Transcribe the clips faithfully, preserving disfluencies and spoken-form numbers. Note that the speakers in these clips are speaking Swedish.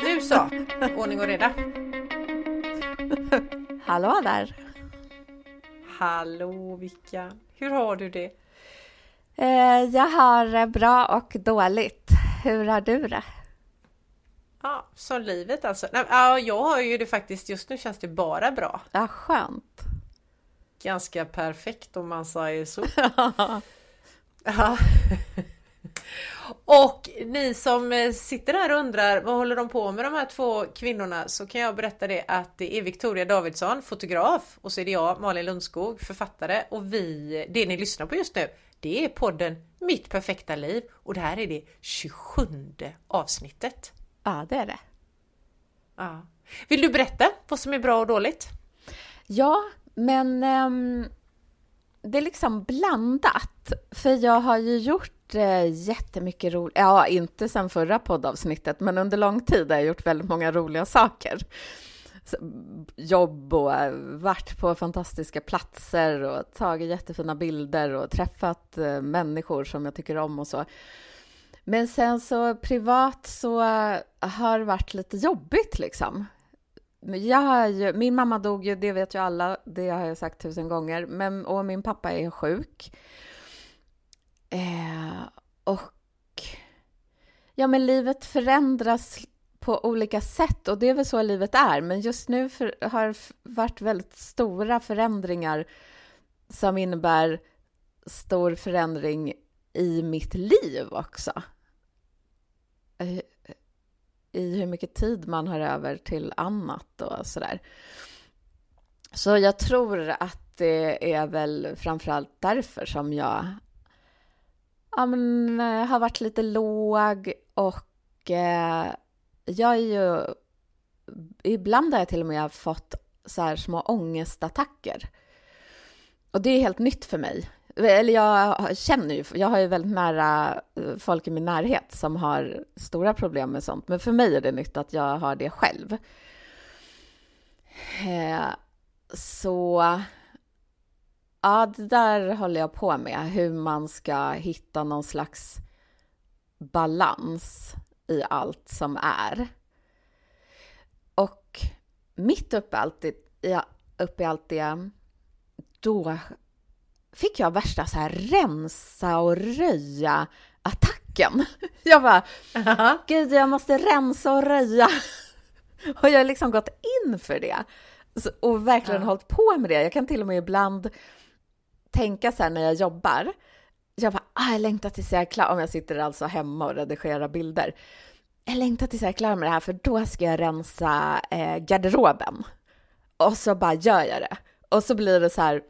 Nu så, ordning och reda. Hallå där. Hallå Vicka, hur har du det? Eh, jag har bra och dåligt. Hur har du det? Ja, som livet alltså. Ja, jag har ju det faktiskt, just nu känns det bara bra. Ja, skönt. Ganska perfekt om man säger så. Ja. Och ni som sitter där och undrar vad håller de på med de här två kvinnorna, så kan jag berätta det att det är Victoria Davidsson, fotograf, och så är det jag, Malin Lundskog, författare, och vi, det ni lyssnar på just nu, det är podden Mitt perfekta liv, och det här är det tjugosjunde avsnittet. Ja, det är det. Ja. Vill du berätta vad som är bra och dåligt? Ja, men um, det är liksom blandat, för jag har ju gjort jättemycket roligt, ja, inte sen förra poddavsnittet, men under lång tid har jag gjort väldigt många roliga saker, jobb och varit på fantastiska platser och tagit jättefina bilder och träffat människor som jag tycker om och så. Men sen så privat så har det varit lite jobbigt liksom. Jag har ju, min mamma dog ju, det vet ju alla, det har jag sagt tusen gånger, men, och min pappa är sjuk. Eh, och ja, men livet förändras på olika sätt, och det är väl så livet är, men just nu för, har varit väldigt stora förändringar som innebär stor förändring i mitt liv också, i, i hur mycket tid man har över till annat och sådär. Så jag tror att det är väl framförallt därför som jag Ja, men, har varit lite låg, och eh, jag är ju, ibland har jag till och med fått så här små ångestattacker, och det är helt nytt för mig, eller jag känner ju, jag har ju väldigt nära folk i min närhet som har stora problem med sånt, men för mig är det nytt att jag har det själv. Eh, så ja, det där håller jag på med. Hur man ska hitta någon slags balans i allt som är. Och mitt uppe, alltid, ja, uppe i allt det, då fick jag värsta så här rensa och röja attacken. Jag bara, uh-huh. Gud, jag måste rensa och röja. Och jag har liksom gått in för det. Och verkligen uh-huh. hållit på med det. Jag kan till och med ibland tänka så här när jag jobbar, jag bara, ah, jag längtar tills jag är klar, om jag sitter alltså hemma och redigerar bilder, jag längtar tills jag är klar med det här, för då ska jag rensa eh, garderoben, och så bara gör jag det, och så blir det så här,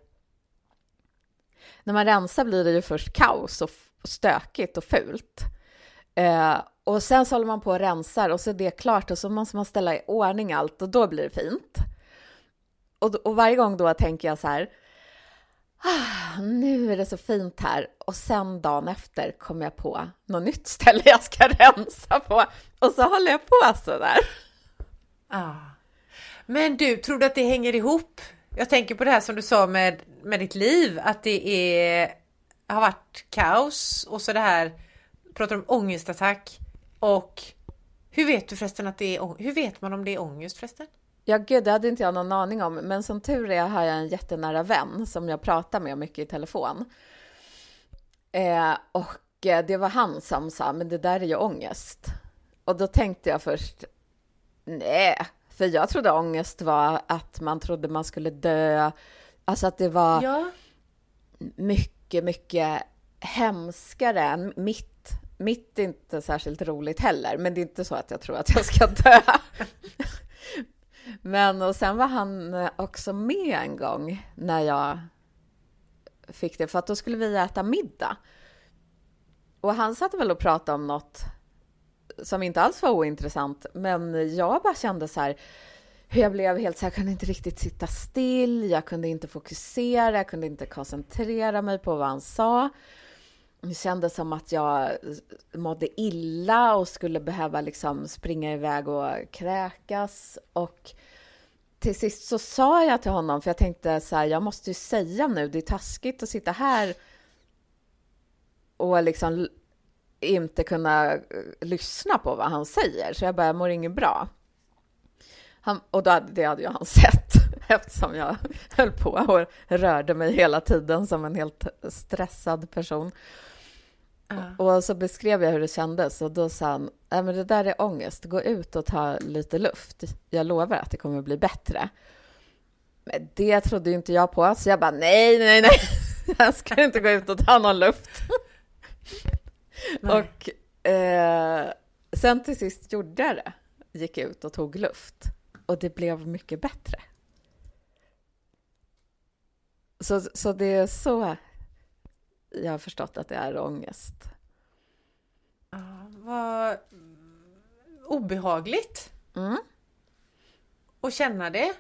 när man rensar blir det ju först kaos och f- stökigt och fult, eh, och sen så håller man på och rensar, och så är det klart, och så måste man ställa i ordning allt, och då blir det fint, och, och varje gång då tänker jag så här, ah, nu är det så fint här, och sen dagen efter kommer jag på något nytt ställe jag ska rensa på, och så håller jag på så där. Ah. Men du, tror du att det hänger ihop? Jag tänker på det här som du sa med, med ditt liv, att det är, har varit kaos, och så det här, pratar om ångestattack, och hur vet du förresten att det är, hur vet man om det är ångest förresten? Ja, gud, det hade inte jag någon aning om. Men som tur är har jag en jättenära vän som jag pratar med mycket i telefon. Eh, och det var han som sa, men det där är ju ångest. Och då tänkte jag först, nej. För jag trodde ångest var att man trodde man skulle dö. Alltså att det var ja. mycket, mycket hemskare än mitt. Mitt är inte särskilt roligt heller. Men det är inte så att jag tror att jag ska dö. Men och sen var han också med en gång när jag fick det, för att då skulle vi äta middag. Och han satt väl och pratade om något som inte alls var ointressant, men jag bara kände så här, hur jag blev helt så här, jag kunde inte riktigt sitta still, jag kunde inte fokusera, jag kunde inte koncentrera mig på vad han sa. Det kändes som att jag mådde illa och skulle behöva liksom springa iväg och kräkas. Och till sist så sa jag till honom, för jag tänkte så här, jag måste ju säga nu, det är taskigt att sitta här och liksom inte kunna lyssna på vad han säger. Så jag bara, jag mår inget bra. Han, och då, det hade ju han sett, eftersom jag höll på och rörde mig hela tiden som en helt stressad person. Uh. Och, och så beskrev jag hur det kändes, och då sa han, nej, men det där är ångest, gå ut och ta lite luft, jag lovar att det kommer bli bättre. Men det trodde ju inte jag på, så jag bara, nej, nej, nej, jag ska inte gå ut och ta någon luft. Och eh, sen till sist gjorde jag det, gick ut och tog luft, och det blev mycket bättre. Så, så det är så jag har förstått att det är ångest. Ja, vad obehagligt mm. att känna det.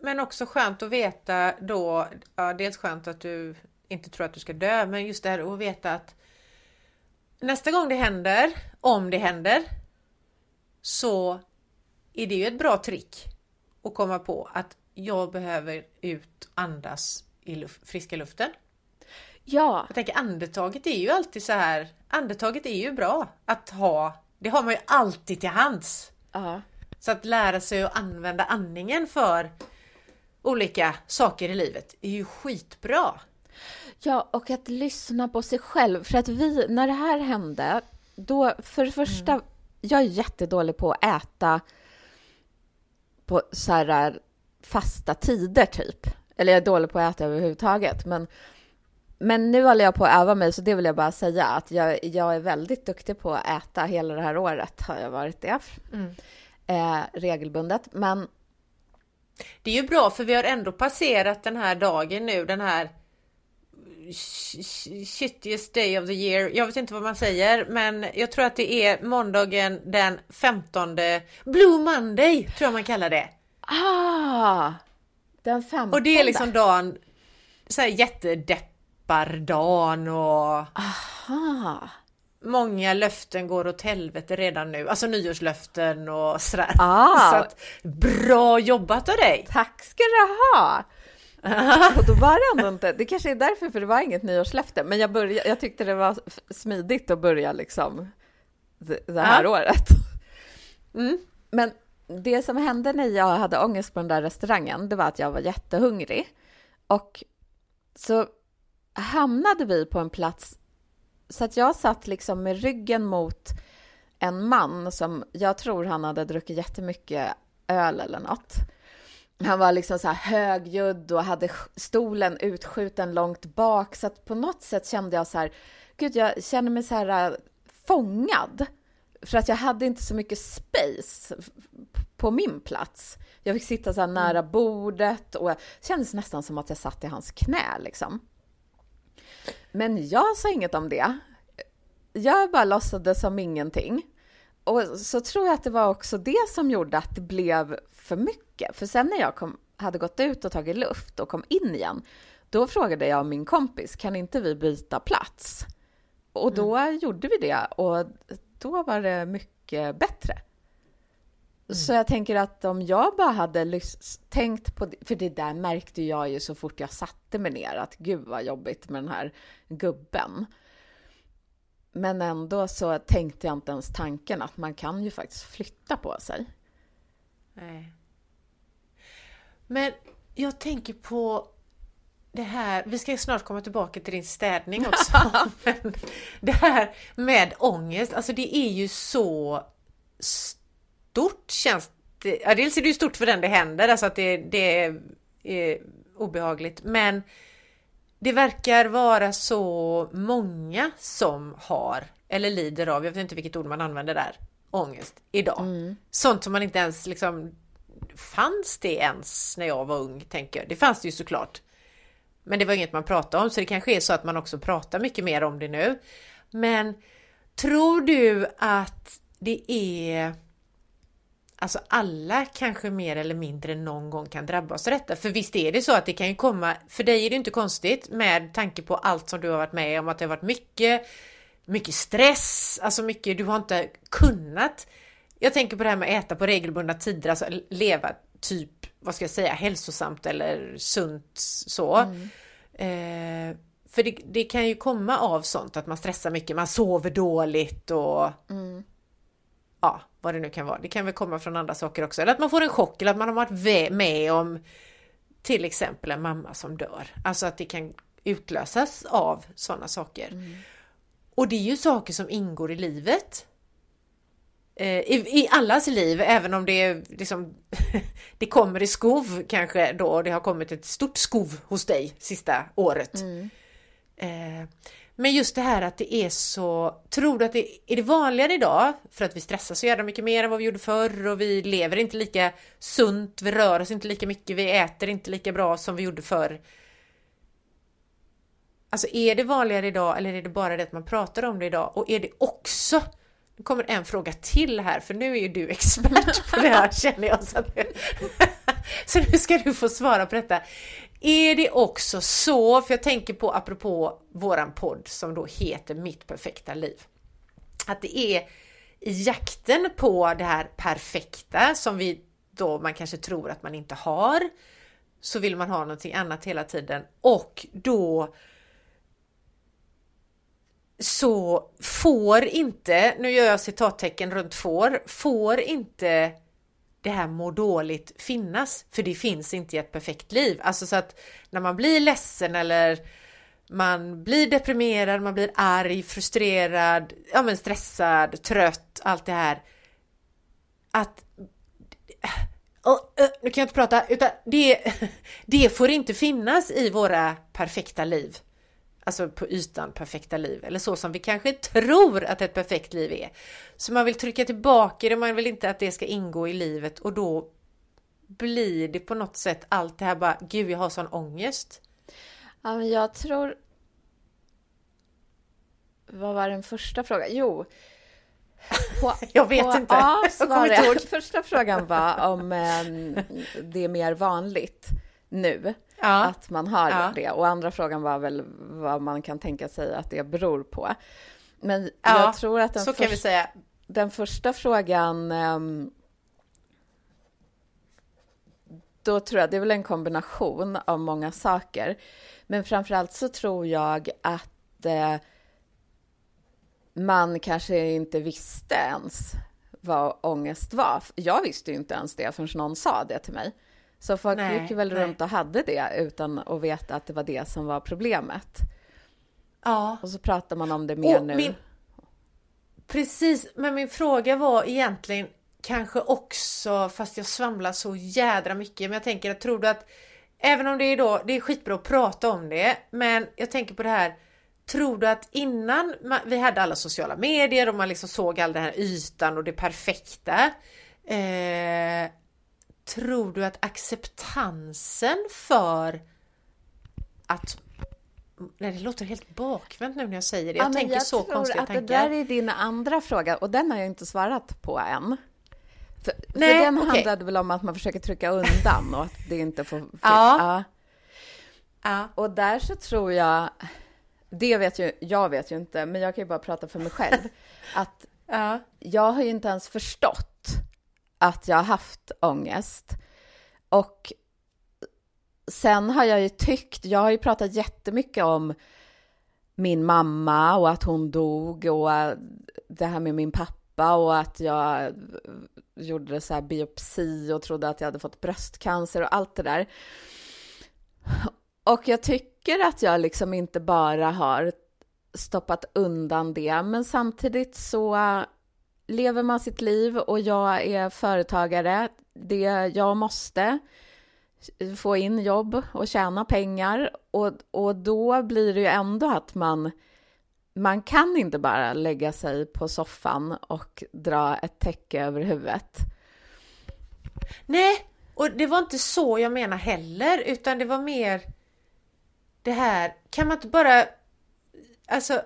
Men också skönt att veta då, ja, dels skönt att du inte tror att du ska dö, men just det här att veta att nästa gång det händer, om det händer, så är det ju ett bra trick att komma på att jag behöver ut, andas i luft, friska luften. Ja. Jag tänker, andetaget är ju alltid så här, andetaget är ju bra att ha, det har man ju alltid till hands. Uh-huh. Så att lära sig att använda andningen för olika saker i livet är ju skitbra. Ja, och att lyssna på sig själv, för att vi, när det här hände, då för det första, mm. jag är jättedålig på att äta på så här fasta tider typ, eller jag är dålig på att äta överhuvudtaget, men Men nu håller jag på att öva mig, så det vill jag bara säga att jag, jag är väldigt duktig på att äta. Hela det här året har jag varit det mm. eh, regelbundet. Men det är ju bra, för vi har ändå passerat den här dagen nu, den här shittiest day of the year. Jag vet inte vad man säger, men jag tror att det är måndagen den femtonde, Blue Monday tror jag man kallar det. Ah, den femtonde. Och det är liksom dagen så här jättedepp. Bardan och aha. Många löften går åt helvete redan nu. Alltså nyårslöften och sådär. Ah. Så att, bra jobbat av dig. Tack ska du ha. Och då var det ändå inte. Det kanske är därför, för det var inget nyårslöfte. Men jag, började, jag tyckte det var smidigt att börja liksom det, det här ah. året. Mm. Men det som hände när jag hade ångest på den där restaurangen, det var att jag var jättehungrig. Och så hamnade vi på en plats så att jag satt liksom med ryggen mot en man som jag tror han hade druckit jättemycket öl eller något. Han var liksom så här högljudd och hade stolen utskjuten långt bak, så att på något sätt kände jag så här, gud, jag känner mig så här fångad, för att jag hade inte så mycket space på min plats. Jag fick sitta så här nära bordet, och det kändes nästan som att jag satt i hans knä liksom. Men jag sa inget om det. Jag bara låtsades som ingenting. Och så tror jag att det var också det som gjorde att det blev för mycket. För sen när jag kom, hade gått ut och tagit luft och kom in igen, då frågade jag min kompis, kan inte vi byta plats? Och då mm. gjorde vi det, och då var det mycket bättre. Mm. Så jag tänker att om jag bara hade lys- tänkt på det, för det där märkte jag ju så fort jag satte mig ner, att gud vad jobbigt med den här gubben. Men ändå så tänkte jag inte ens tanken att man kan ju faktiskt flytta på sig. Nej. Men jag tänker på det här, vi ska ju snart komma tillbaka till din städning också. Men det här med ångest, alltså det är ju så st- stort känns det, ja, dels är det ju stort för den det händer, alltså att det, det är, är obehagligt, men det verkar vara så många som har eller lider av, jag vet inte vilket ord man använder där, ångest idag. Mm. Sånt som man inte ens liksom, fanns det ens när jag var ung, tänker jag. Det fanns det ju såklart, men det var inget man pratade om, så det kanske är så att man också pratar mycket mer om det nu. Men tror du att det är, alltså alla kanske mer eller mindre någon gång kan drabbas av detta? För visst är det så att det kan ju komma, för dig är det inte konstigt med tanke på allt som du har varit med om, att det har varit mycket, mycket stress, alltså mycket, du har inte kunnat, jag tänker på det här med att äta på regelbundna tider, alltså leva typ vad ska jag säga, hälsosamt eller sunt så. Mm. Eh, för det, det kan ju komma av sånt att man stressar mycket, man sover dåligt och mm. ja, vad det nu kan vara. Det kan väl komma från andra saker också. Eller att man får en chock, eller att man har varit med om till exempel en mamma som dör. Alltså att det kan utlösas av sådana saker. Mm. Och det är ju saker som ingår i livet. I, i allas liv, även om det är liksom, det kommer i skov kanske då, och det har kommit ett stort skov hos dig sista året. Mm. Eh, men just det här att det är så, tror du att det är det vanligare idag för att vi stressar så jävla mycket mer än vad vi gjorde förr, och vi lever inte lika sunt, vi rör oss inte lika mycket, vi äter inte lika bra som vi gjorde förr. Alltså är det vanligare idag, eller är det bara det att man pratar om det idag? Och är det också, nu kommer en fråga till här, för nu är ju du expert på det här känner jag. Så, att, så nu ska du få svara på detta. Är det också så, för jag tänker på apropå våran podd som då heter Mitt perfekta liv. Att det är i jakten på det här perfekta som vi då man kanske tror att man inte har. Så vill man ha någonting annat hela tiden, och då så får inte, nu gör jag citattecken runt får, får inte det här må dåligt finnas. För det finns inte i ett perfekt liv. Alltså så att när man blir ledsen eller man blir deprimerad, man blir arg, frustrerad, ja men stressad, trött, allt det här. Att, nu kan jag inte prata, utan det, det får inte finnas i våra perfekta liv. Alltså på ytan perfekta liv. Eller så som vi kanske tror att ett perfekt liv är. Så man vill trycka tillbaka det. Man vill inte att det ska ingå i livet. Och då blir det på något sätt allt det här bara, gud jag har sån ångest. Ja men jag tror. Vad var den första frågan? Jo. På, jag vet på, inte. Ja, jag kommer ihåg. Första frågan var om eh, det är mer vanligt nu. Ja. Att man har ja. det. Och andra frågan var väl vad man kan tänka sig att det beror på. Men ja, jag tror att den, så kan vi säga. Den första frågan, då tror jag det är väl en kombination av många saker. Men framförallt så tror jag att man kanske inte visste ens vad ångest var. Jag visste ju inte ens det förrän någon sa det till mig. Så folk nej, gick väl nej. runt och hade det utan att veta att det var det som var problemet. Ja. Och så pratar man om det mer och nu. Min, precis, men min fråga var egentligen kanske också, fast jag svamlar så jädra mycket. Men jag tänker, jag tror att även om det är, då, det är skitbra att prata om det. Men jag tänker på det här, tror du att innan man, vi hade alla sociala medier och man liksom såg all den här ytan och det perfekta. Eh, Tror du att acceptansen för att... Nej, det låter helt bakvänt nu när jag säger det. Jag ja, tänker jag så konstiga tankar. Jag tror att det där är din andra fråga. Och den har jag inte svarat på än. För, nej, för den okay. handlade väl om att man försöker trycka undan. Och att det inte får... Ja. Ja. ja. Och där så tror jag... Det vet ju... Jag vet ju inte. Men jag kan ju bara prata för mig själv. att ja. Jag har ju inte ens förstått att jag har haft ångest. Och sen har jag ju tyckt, jag har ju pratat jättemycket om min mamma och att hon dog och det här med min pappa och att jag gjorde så här biopsi och trodde att jag hade fått bröstcancer och allt det där. Och jag tycker att jag liksom inte bara har stoppat undan det, men samtidigt så lever man sitt liv och jag är företagare. Det jag måste få in jobb och tjäna pengar. Och, och då blir det ju ändå att man, man kan inte bara lägga sig på soffan och dra ett täcke över huvudet. Nej, och det var inte så jag menar heller. Utan det var mer det här, kan man inte bara... Alltså...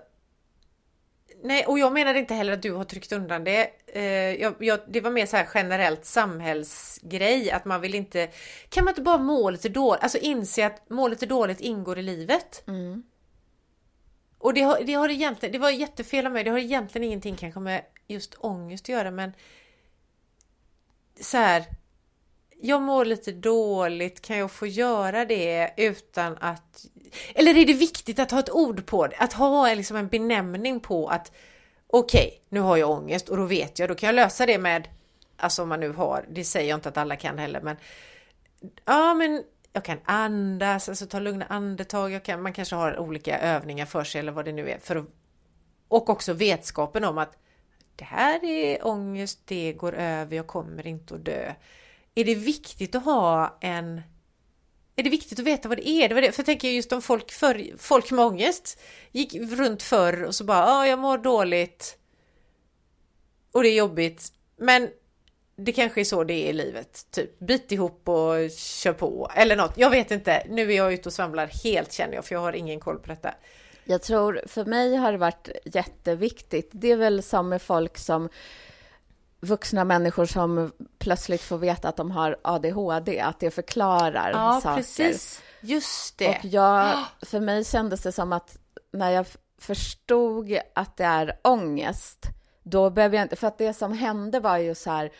Nej, och jag menade inte heller att du har tryckt undan det. Eh, jag, jag, det var mer så här generellt samhällsgrej. Att man vill inte... Kan man inte bara må lite dåligt? Alltså inse att må lite dåligt ingår i livet. Mm. Och det har, det har egentligen... Det var jättefel av mig. Det har egentligen ingenting kanske med just ångest att göra. Men så här... jag mår lite dåligt, kan jag få göra det utan att... Eller är det viktigt att ha ett ord på det? Att ha liksom en benämning på att okej, okay, nu har jag ångest och då vet jag, då kan jag lösa det med, alltså om man nu har, det säger jag inte att alla kan heller, men ja men jag kan andas, alltså ta lugna andetag, jag kan, man kanske har olika övningar för sig eller vad det nu är för att, och också vetskapen om att det här är ångest, det går över, jag kommer inte att dö. Är det viktigt att ha en... Är det viktigt att veta vad det är? Det var det. För jag tänker just om folk, för, folk med ångest gick runt förr och så bara, ja ah, jag mår dåligt och det är jobbigt. Men det kanske är så det är i livet. Typ bit ihop och kör på eller något. Jag vet inte. Nu är jag ute och svamlar helt, känner jag, för jag har ingen koll på detta. Jag tror, för mig har det varit jätteviktigt. Det är väl som med folk som... vuxna människor som plötsligt får veta att de har A D H D, att det förklarar ja, saker. Ja, precis. Just det. Och jag, för mig kändes det som att när jag förstod att det är ångest, då behöver jag inte... För att det som hände var ju så här...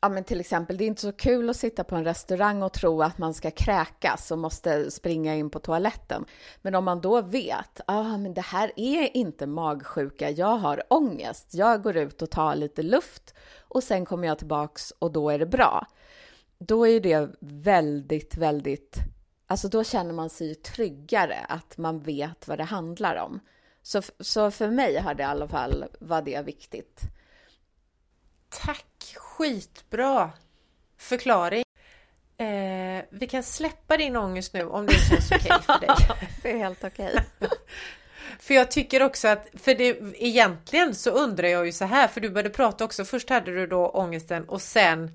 Ja, men till exempel, det är inte så kul att sitta på en restaurang och tro att man ska kräkas och måste springa in på toaletten. Men om man då vet, ah, men det här är inte magsjuka, jag har ångest. Jag går ut och tar lite luft och sen kommer jag tillbaks och då är det bra. Då är det väldigt, väldigt... Alltså då känner man sig tryggare att man vet vad det handlar om. Så, så för mig har det i alla fall varit det viktigt. Tack, skitbra förklaring. Eh, vi kan släppa din ångest nu om det känns okej okay för dig. Det är helt okej. Okay. För jag tycker också att, för det, egentligen så undrar jag ju så här, för du började prata också, först hade du då ångesten och sen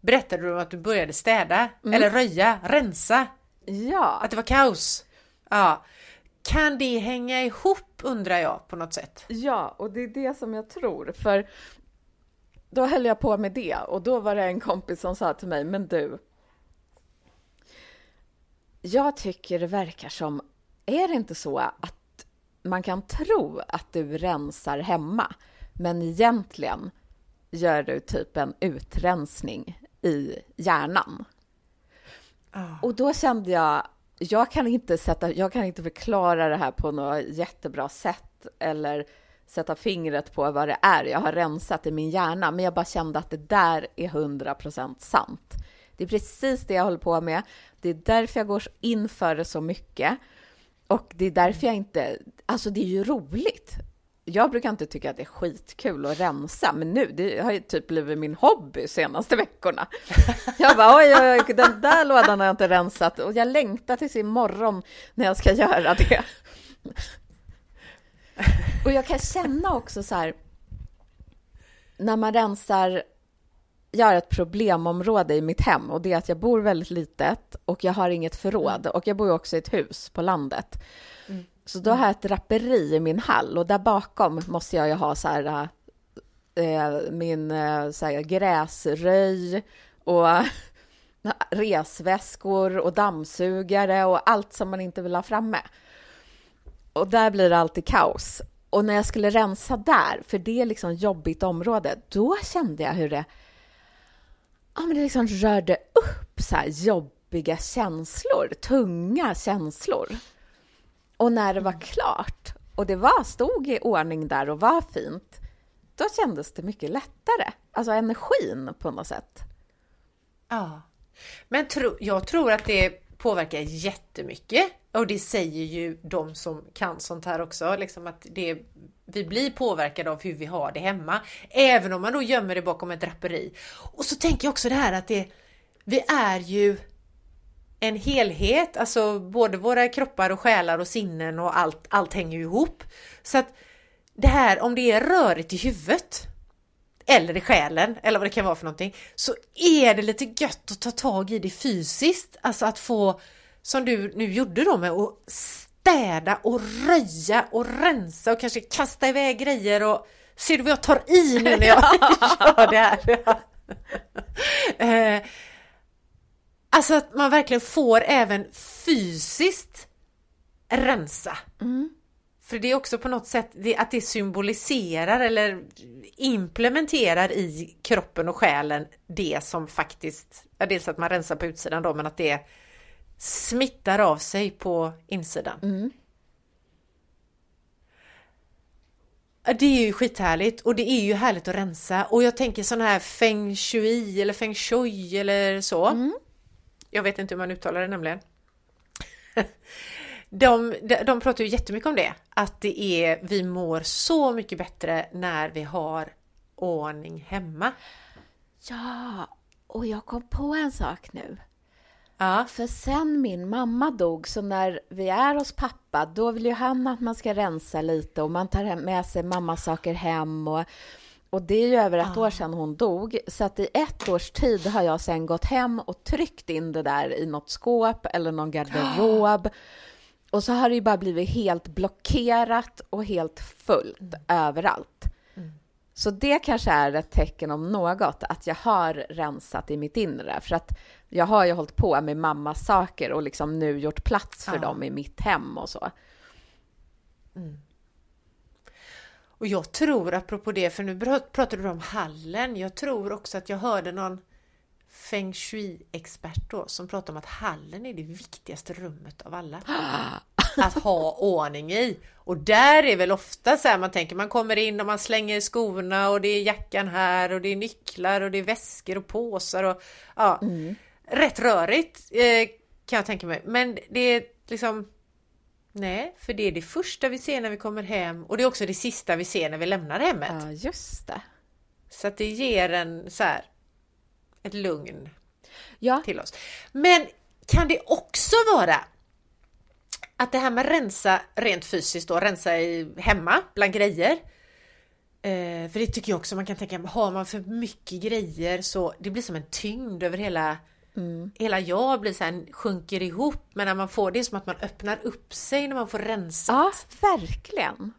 berättade du om att du började städa, mm. eller röja, rensa. Ja. Att det var kaos. Ja. Kan det hänga ihop, undrar jag, på något sätt? Ja, och det är det som jag tror, för då höll jag på med det och då var det en kompis som sa till mig, men du, jag tycker det verkar som, är det inte så att man kan tro att du rensar hemma, men egentligen gör du typ en utrensning i hjärnan. Oh. Och då kände jag, jag kan inte sätta, jag kan inte förklara det här på något jättebra sätt eller sätta fingret på vad det är jag har rensat i min hjärna, men jag bara kände att det där är hundra procent sant. Det är precis det jag håller på med. Det är därför jag går in för det så mycket. Och det är därför jag inte... Alltså det är ju roligt. Jag brukar inte tycka att det är skitkul att rensa, men nu, det har ju typ blivit min hobby senaste veckorna. Jag bara, oj, oj, oj, den där lådan har jag inte rensat. Och jag längtar tills imorgon när jag ska göra det. Och jag kan känna också så här, när man rensar, jag har ett problemområde i mitt hem och det är att jag bor väldigt litet och jag har inget förråd och jag bor också i ett hus på landet. Mm. Så då har jag ett draperi i min hall och där bakom måste jag ju ha så här, äh, min så här, gräsröj och resväskor och dammsugare och allt som man inte vill ha framme. Och där blir det alltid kaos. Och när jag skulle rensa där, för det är liksom jobbigt område, då kände jag hur det, ja, men det liksom rörde upp så här jobbiga känslor, tunga känslor. Och när det var klart och det var, stod i ordning där och var fint, då kändes det mycket lättare. Alltså energin på något sätt. Ja, men tro, jag tror att det påverkar jättemycket. Och det säger ju de som kan sånt här också, liksom att det, vi blir påverkade av hur vi har det hemma. Även om man då gömmer det bakom ett draperi. Och så tänker jag också det här att det, vi är ju en helhet. Alltså både våra kroppar och själar och sinnen och allt, allt hänger ju ihop. Så att det här, om det är rörigt i huvudet eller i själen eller vad det kan vara för någonting, så är det lite gött att ta tag i det fysiskt. Alltså att få... som du nu gjorde då med att städa och röja och rensa och kanske kasta iväg grejer och ser du vad jag tar i nu när jag gör det här? eh, alltså att man verkligen får även fysiskt rensa. Mm. För det är också på något sätt att det symboliserar eller implementerar i kroppen och själen det som faktiskt, ja, dels att man rensar på utsidan då, men att det smittar av sig på insidan. Mm. Det är ju skithärligt, och det är ju härligt att rensa. Och jag tänker sån här feng shui eller feng shui eller så. Mm. Jag vet inte hur man uttalar det nämligen. De, de, de pratar ju jättemycket om det. Att det är, vi mår så mycket bättre när vi har ordning hemma. Ja, och jag kom på en sak nu. Ja. För sen min mamma dog, så när vi är hos pappa, då vill ju han att man ska rensa lite. Och man tar med sig mammas saker hem. Och, och det är ju över ett ja. år sedan hon dog. Så att i ett års tid har jag sen gått hem och tryckt in det där i något skåp eller någon garderob. Och så har det ju bara blivit helt blockerat och helt fullt mm. överallt. Mm. Så det kanske är ett tecken om något, att jag har rensat i mitt inre. För att jag har ju hållit på med mammas saker och liksom nu gjort plats för ja. dem i mitt hem och så. Mm. Och jag tror, apropå det, för nu pratade du om hallen. Jag tror också att jag hörde någon feng shui-expert då som pratar om att hallen är det viktigaste rummet av alla att ha ordning i. Och där är väl ofta så här, man tänker, man kommer in och man slänger skorna och det är jackan här och det är nycklar och det är väskor och påsar och ja, mm. rätt rörigt eh, kan jag tänka mig. Men det är liksom, nej, för det är det första vi ser när vi kommer hem, och det är också det sista vi ser när vi lämnar hemmet. Ja, just det. Så att det ger en så här ett lugn ja. till oss. Men kan det också vara att det här med rensa rent fysiskt då, rensa i, hemma bland grejer, eh, för det tycker jag också man kan tänka, har man för mycket grejer så det blir som en tyngd över hela mm. hela jag blir så här, sjunker ihop, men när man får det, är som att man öppnar upp sig när man får rensa. Ja, verkligen.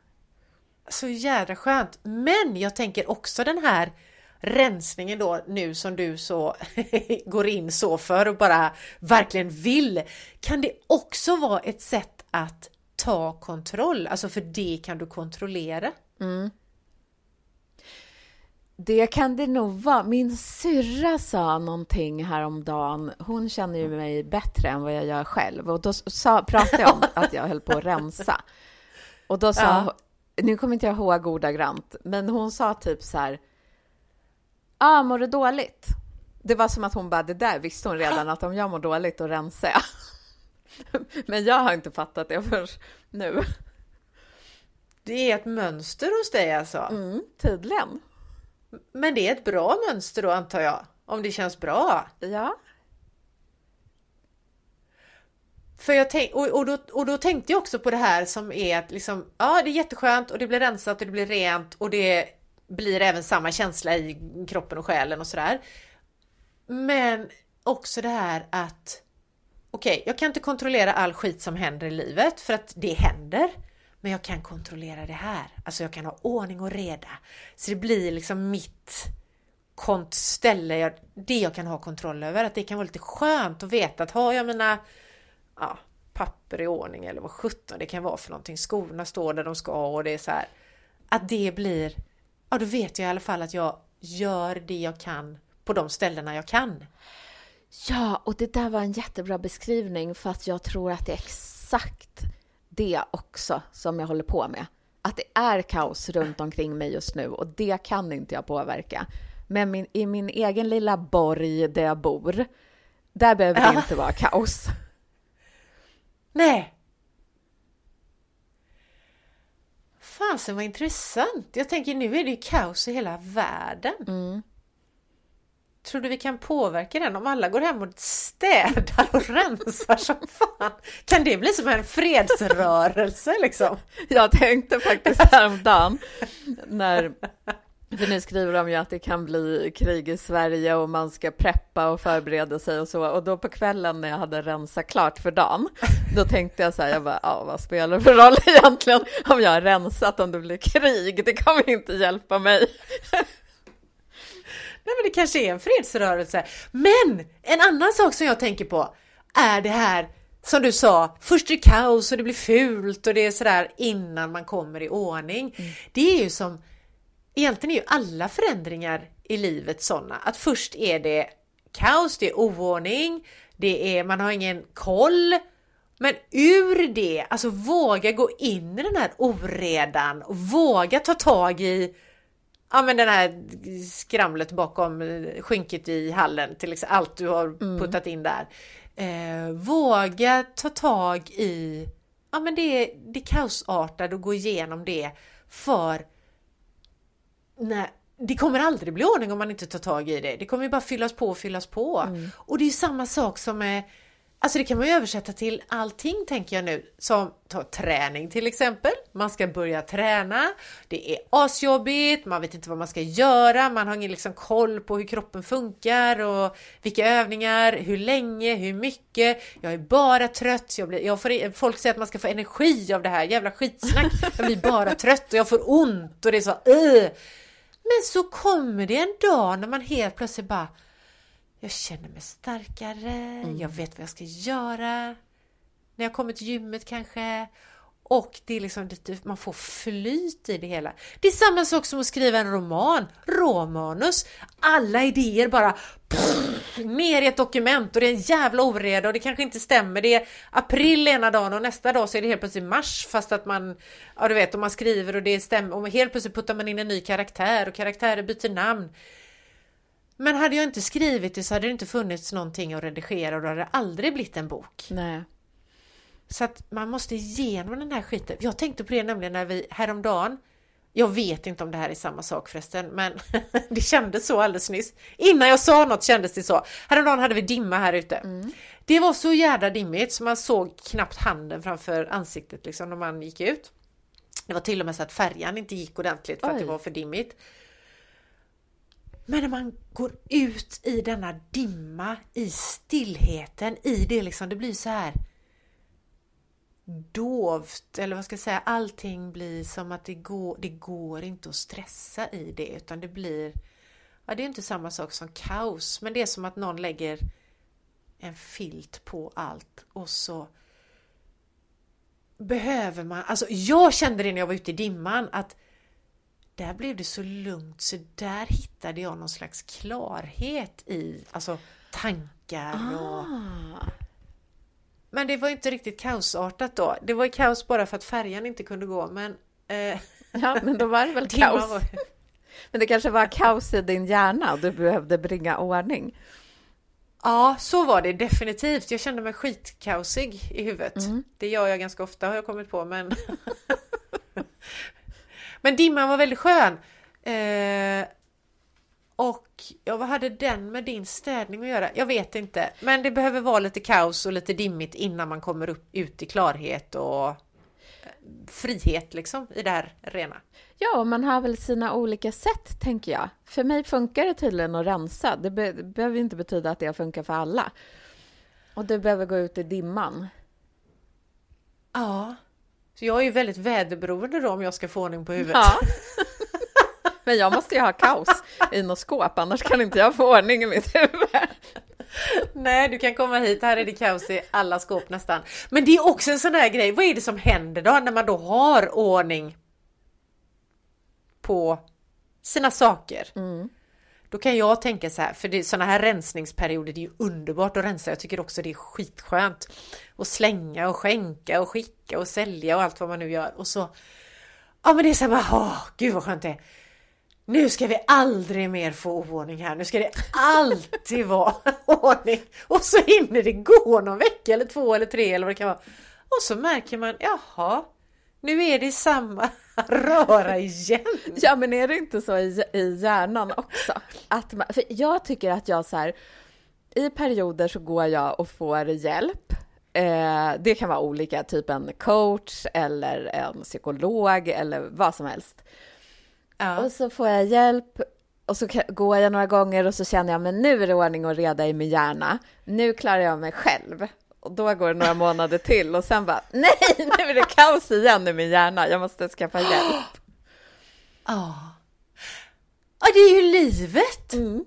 Så jävla skönt. Men jag tänker också den här rensningen då nu som du så går in så för och bara verkligen vill, kan det också vara ett sätt att ta kontroll, alltså för det kan du kontrollera. Mm. Det kan det nog vara. Min syrra sa någonting häromdagen, hon känner ju mig bättre än vad jag gör själv, och då sa, pratade jag om att jag höll på att rensa, och då sa ja. nu kommer inte jag ihåg ordagrant, men hon sa typ så här: Ja, ah, mår du dåligt? Det var som att hon bara, det där visste hon redan, att om jag mår dåligt och rensar jag. Men jag har inte fattat det förrän nu. Det är ett mönster hos dig alltså? Mm, tydligen. Men det är ett bra mönster då, antar jag. Om det känns bra. Ja. För jag tänk, och, och, då, och då tänkte jag också på det här som är att liksom, ja, det är jätteskönt och det blir rensat och det blir rent och det blir även samma känsla i kroppen och själen och sådär. Men också det här att okej, okay, jag kan inte kontrollera all skit som händer i livet, för att det händer, men jag kan kontrollera det här. Alltså jag kan ha ordning och reda. Så det blir liksom mitt kont- ställe, jag, det jag kan ha kontroll över. Att det kan vara lite skönt att veta att har jag mina ja, papper i ordning eller vad sjutton det kan vara för någonting. Skorna står där de ska och det är så här. Att det blir, ja, då vet jag i alla fall att jag gör det jag kan på de ställena jag kan. Ja, och det där var en jättebra beskrivning, för att jag tror att det är exakt det också som jag håller på med. Att det är kaos runt omkring mig just nu, och det kan inte jag påverka. Men min, i min egen lilla borg där jag bor, där behöver det ja. inte vara kaos. Nej. Fan, så vad intressant. Jag tänker, nu är det ju kaos i hela världen. Mm. Tror du vi kan påverka den om alla går hem och städar och rensar som fan? Kan det bli som en fredsrörelse liksom? Jag tänkte faktiskt häromdagen när, för nu skriver de ju att det kan bli krig i Sverige och man ska preppa och förbereda sig och så. Och då på kvällen när jag hade rensat klart för dagen, då tänkte jag så här, jag bara, ja, vad spelar det för roll egentligen om jag har rensat om det blir krig? Det kommer inte hjälpa mig. Nej, men det kanske är en fredsrörelse. Men en annan sak som jag tänker på är det här som du sa, först är det kaos och det blir fult och det är sådär innan man kommer i ordning. Mm. Det är ju som, egentligen är ju alla förändringar i livet sådana. Att först är det kaos, det är oordning, det är, man har ingen koll. Men ur det, alltså våga gå in i den här oredan och våga ta tag i ja, men den här skramlet bakom skynket i hallen, till exempel, allt du har puttat mm. in där. Eh, våga ta tag i ja, men det, det kaosartade och gå igenom det, för när, det kommer aldrig bli ordning om man inte tar tag i det. Det kommer ju bara fyllas på och fyllas på. Mm. Och det är ju samma sak som är, alltså det kan man ju översätta till allting, tänker jag nu. Som ta, träning till exempel. Man ska börja träna. Det är asjobbigt. Man vet inte vad man ska göra. Man har ingen liksom koll på hur kroppen funkar. Och vilka övningar. Hur länge. Hur mycket. Jag är bara trött. Jag blir, jag får, folk säger att man ska få energi av det här. Jävla skitsnack. Jag blir bara trött. Och jag får ont. Och det är så. Uh. Men så kommer det en dag när man helt plötsligt bara... Jag känner mig starkare. Mm. Jag vet vad jag ska göra. När jag kommer till gymmet kanske. Och det är liksom lite, man får flyt i det hela. Det är samma sak som att skriva en roman. Romanus. Alla idéer bara pff, ner i ett dokument. Och det är en jävla oreda. Och det kanske inte stämmer. Det är april ena dagen. Och nästa dag så är det helt plötsligt mars. Fast att man, ja du vet, om man skriver och det stämmer. Och helt plötsligt puttar man in en ny karaktär. Och karaktärer byter namn. Men hade jag inte skrivit det så hade det inte funnits någonting att redigera, och då hade det aldrig blivit en bok. Nej. Så att man måste igenom den här skiten. Jag tänkte på det nämligen när vi häromdagen, jag vet inte om det här är samma sak förresten, men det kändes så alldeles nyss. Innan jag sa något kändes det så. Häromdagen hade vi dimma här ute. Mm. Det var så jävla dimmigt så man såg knappt handen framför ansiktet liksom, när man gick ut. Det var till och med så att färjan inte gick ordentligt för Oj. Att det var för dimmigt. Men när man går ut i denna dimma, i stillheten, i det liksom, det blir så här dovt, eller vad ska jag säga, allting blir som att det går, det går inte att stressa i det, utan det blir, ja det är inte samma sak som kaos, men det är som att någon lägger en filt på allt och så behöver man, alltså jag kände det när jag var ute i dimman att där blev det så lugnt, så där hittade jag någon slags klarhet i alltså tankar och... Ah. Men det var inte riktigt kaosartat då. Det var kaos bara för att färjan inte kunde gå, men... Eh... Ja, men då var det väl kaos. Var... Men det kanske var kaos i din hjärna och du behövde bringa ordning. Ja, så var det definitivt. Jag kände mig skitkaosig i huvudet. Mm. Det gör jag ganska ofta, har jag kommit på, men... Men dimman var väldigt skön. Eh, och ja, vad hade den med din städning att göra? Jag vet inte. Men det behöver vara lite kaos och lite dimmigt innan man kommer upp, ut i klarhet och frihet liksom i det här rena. Ja, man har väl sina olika sätt, tänker jag. För mig funkar det tydligen att rensa. Det, be- det behöver inte betyda att det funkar för alla. Och du behöver gå ut i dimman. Ja. Så jag är ju väldigt väderberoende då om jag ska få ordning på huvudet. Ja. Men jag måste ju ha kaos i något skåp, annars kan inte jag få ordning i mitt huvud. Nej, du kan komma hit. Här är det kaos i alla skåp nästan. Men det är också en sån här grej. Vad är det som händer då när man då har ordning på sina saker? Mm. Då kan jag tänka så här, för det, såna här rensningsperioder, det är ju underbart att rensa. Jag tycker också det är skitskönt att slänga och skänka och skicka och sälja och allt vad man nu gör. Och så, ja men det är så här, åh gud vad skönt det är. Nu ska vi aldrig mer få oordning här. Nu ska det alltid vara ordning. Och så hinner det gå någon vecka eller två eller tre eller vad det kan vara. Och så märker man, jaha. Nu är det samma röra igen. Ja, men är det inte så i, i hjärnan också? Att man, för jag tycker att jag så här... I perioder så går jag och får hjälp. Eh, det kan vara olika, typ en coach eller en psykolog eller vad som helst. Ja. Och så får jag hjälp och så går jag några gånger och så känner jag men nu är det ordning och reda i min hjärna. Nu klarar jag mig själv. Och då går det några månader till och sen bara, nej, nu är det kaos igen i min hjärna. Jag måste skaffa hjälp. Ja, oh. oh. oh, det är ju livet. Mm.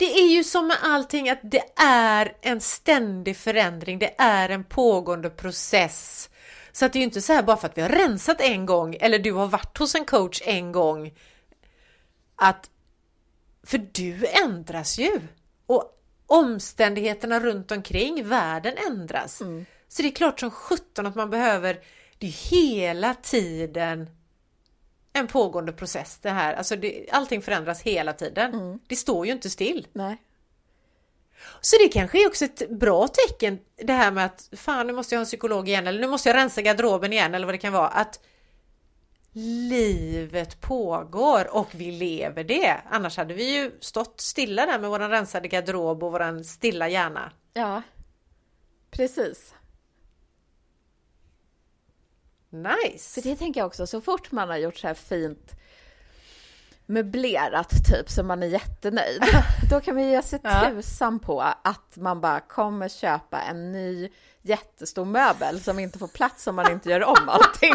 Det är ju som med allting att det är en ständig förändring. Det är en pågående process. Så att det är ju inte så här bara för att vi har rensat en gång. Eller du har varit hos en coach en gång. Att, för du ändras ju. Och omständigheterna runt omkring världen ändras. Mm. Så det är klart som sjutton att man behöver det hela tiden. En pågående process det här. Alltså det, allting förändras hela tiden. Mm. Det står ju inte still. Nej. Så det kanske är också ett bra tecken. Det här med att fan nu måste jag ha en psykolog igen. Eller nu måste jag rensa garderoben igen. Eller vad det kan vara. Att livet pågår och vi lever det. Annars hade vi ju stått stilla där med våran rensade garderob och våran stilla hjärna. Ja, precis. Nice. För det tänker jag också, så fort man har gjort så här fint möblerat typ så man är jättenöjd då kan man ju se tusan på att man bara kommer köpa en ny jättestor möbel som inte får plats om man inte gör om allting.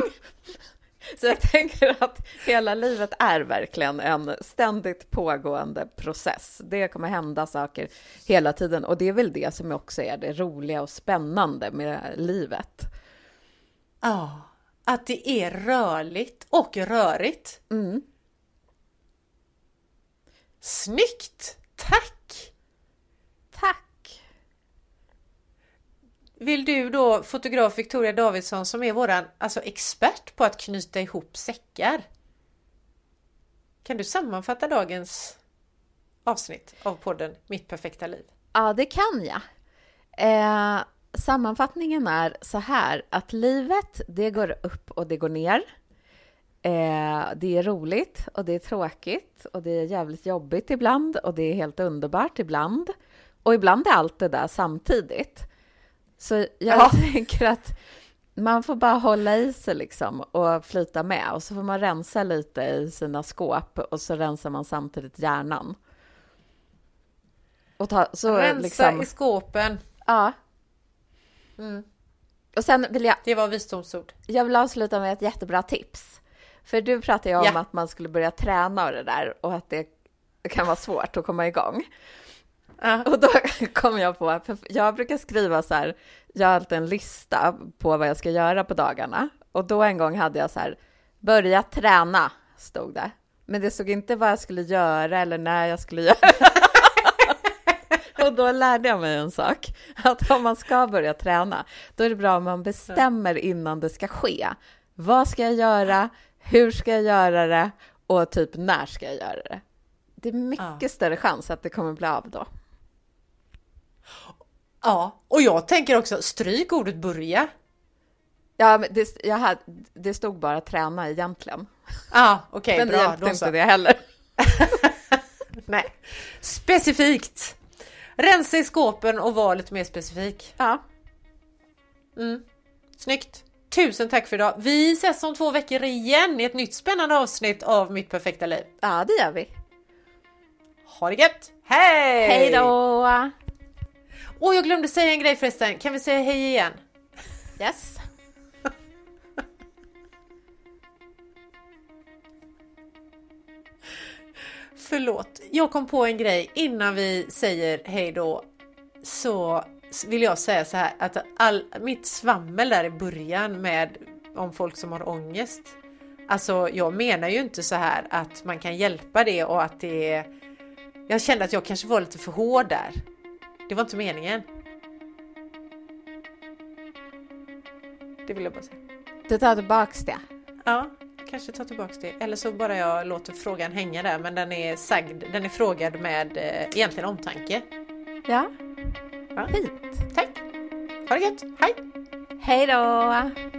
Så jag tänker att hela livet är verkligen en ständigt pågående process. Det kommer hända saker hela tiden och det är väl det som också är det roliga och spännande med livet. Ja. Att det är rörligt och rörigt. Mm. Snyggt! Tack! Tack! Vill du då, fotograf Victoria Davidsson som är våran alltså, expert på att knyta ihop säckar. Kan du sammanfatta dagens avsnitt av podden Mitt perfekta liv? Ja, det kan jag. Eh... Sammanfattningen är så här att livet det går upp och det går ner. Eh, det är roligt och det är tråkigt och det är jävligt jobbigt ibland och det är helt underbart ibland. Och ibland är allt det där samtidigt. Så jag ja. tänker att man får bara hålla i sig liksom och flyta med och så får man rensa lite i sina skåp och så rensar man samtidigt hjärnan. Och ta, så, rensa liksom, i skåpen. Ja. Mm. Och sen vill jag, det var visdomsord. Jag vill avsluta med ett jättebra tips. För du pratade ju om yeah. att man skulle börja träna och det där och att det kan vara svårt att komma igång. Uh. Och då kom jag på, för jag brukar skriva så här, jag har alltid en lista på vad jag ska göra på dagarna. Och då en gång hade jag så här, börja träna stod det. Men det stod inte vad jag skulle göra eller när jag skulle göra. Och då lärde jag mig en sak, att om man ska börja träna, då är det bra om man bestämmer innan det ska ske. Vad ska jag göra? Hur ska jag göra det? Och typ när ska jag göra det? Det är mycket ja. större chans att det kommer bli av då. Ja, och jag tänker också, stryk ordet börja. Ja, men det, jag hade, det stod bara träna egentligen. Ja, okej, okay, bra. Men det hjälpte inte det heller. Nej, specifikt. Rensa i skåpen och var lite mer specifik. Ja. Mm. Snyggt. Tusen tack för idag. Vi ses om två veckor igen i ett nytt spännande avsnitt av Mitt perfekta liv. Ja, det gör vi. Ha det gött. Hej! Hej då! Och jag glömde säga en grej förresten. Kan vi säga hej igen? Yes. Förlåt, jag kom på en grej innan vi säger hej då, så vill jag säga så här att all, mitt svammel där i början med om folk som har ångest, alltså jag menar ju inte så här att man kan hjälpa det och att det är, jag kände att jag kanske var lite för hård där, det var inte meningen. Det vill jag bara säga. Du tar tillbaks det? Ja. Kanske ta tillbaka det. Eller så bara jag låter frågan hänga där. Men den är sagd. Den är frågad med eh, egentligen omtanke. Ja. Ja. Fint. Tack. Ha det gött. Hej. Hej då.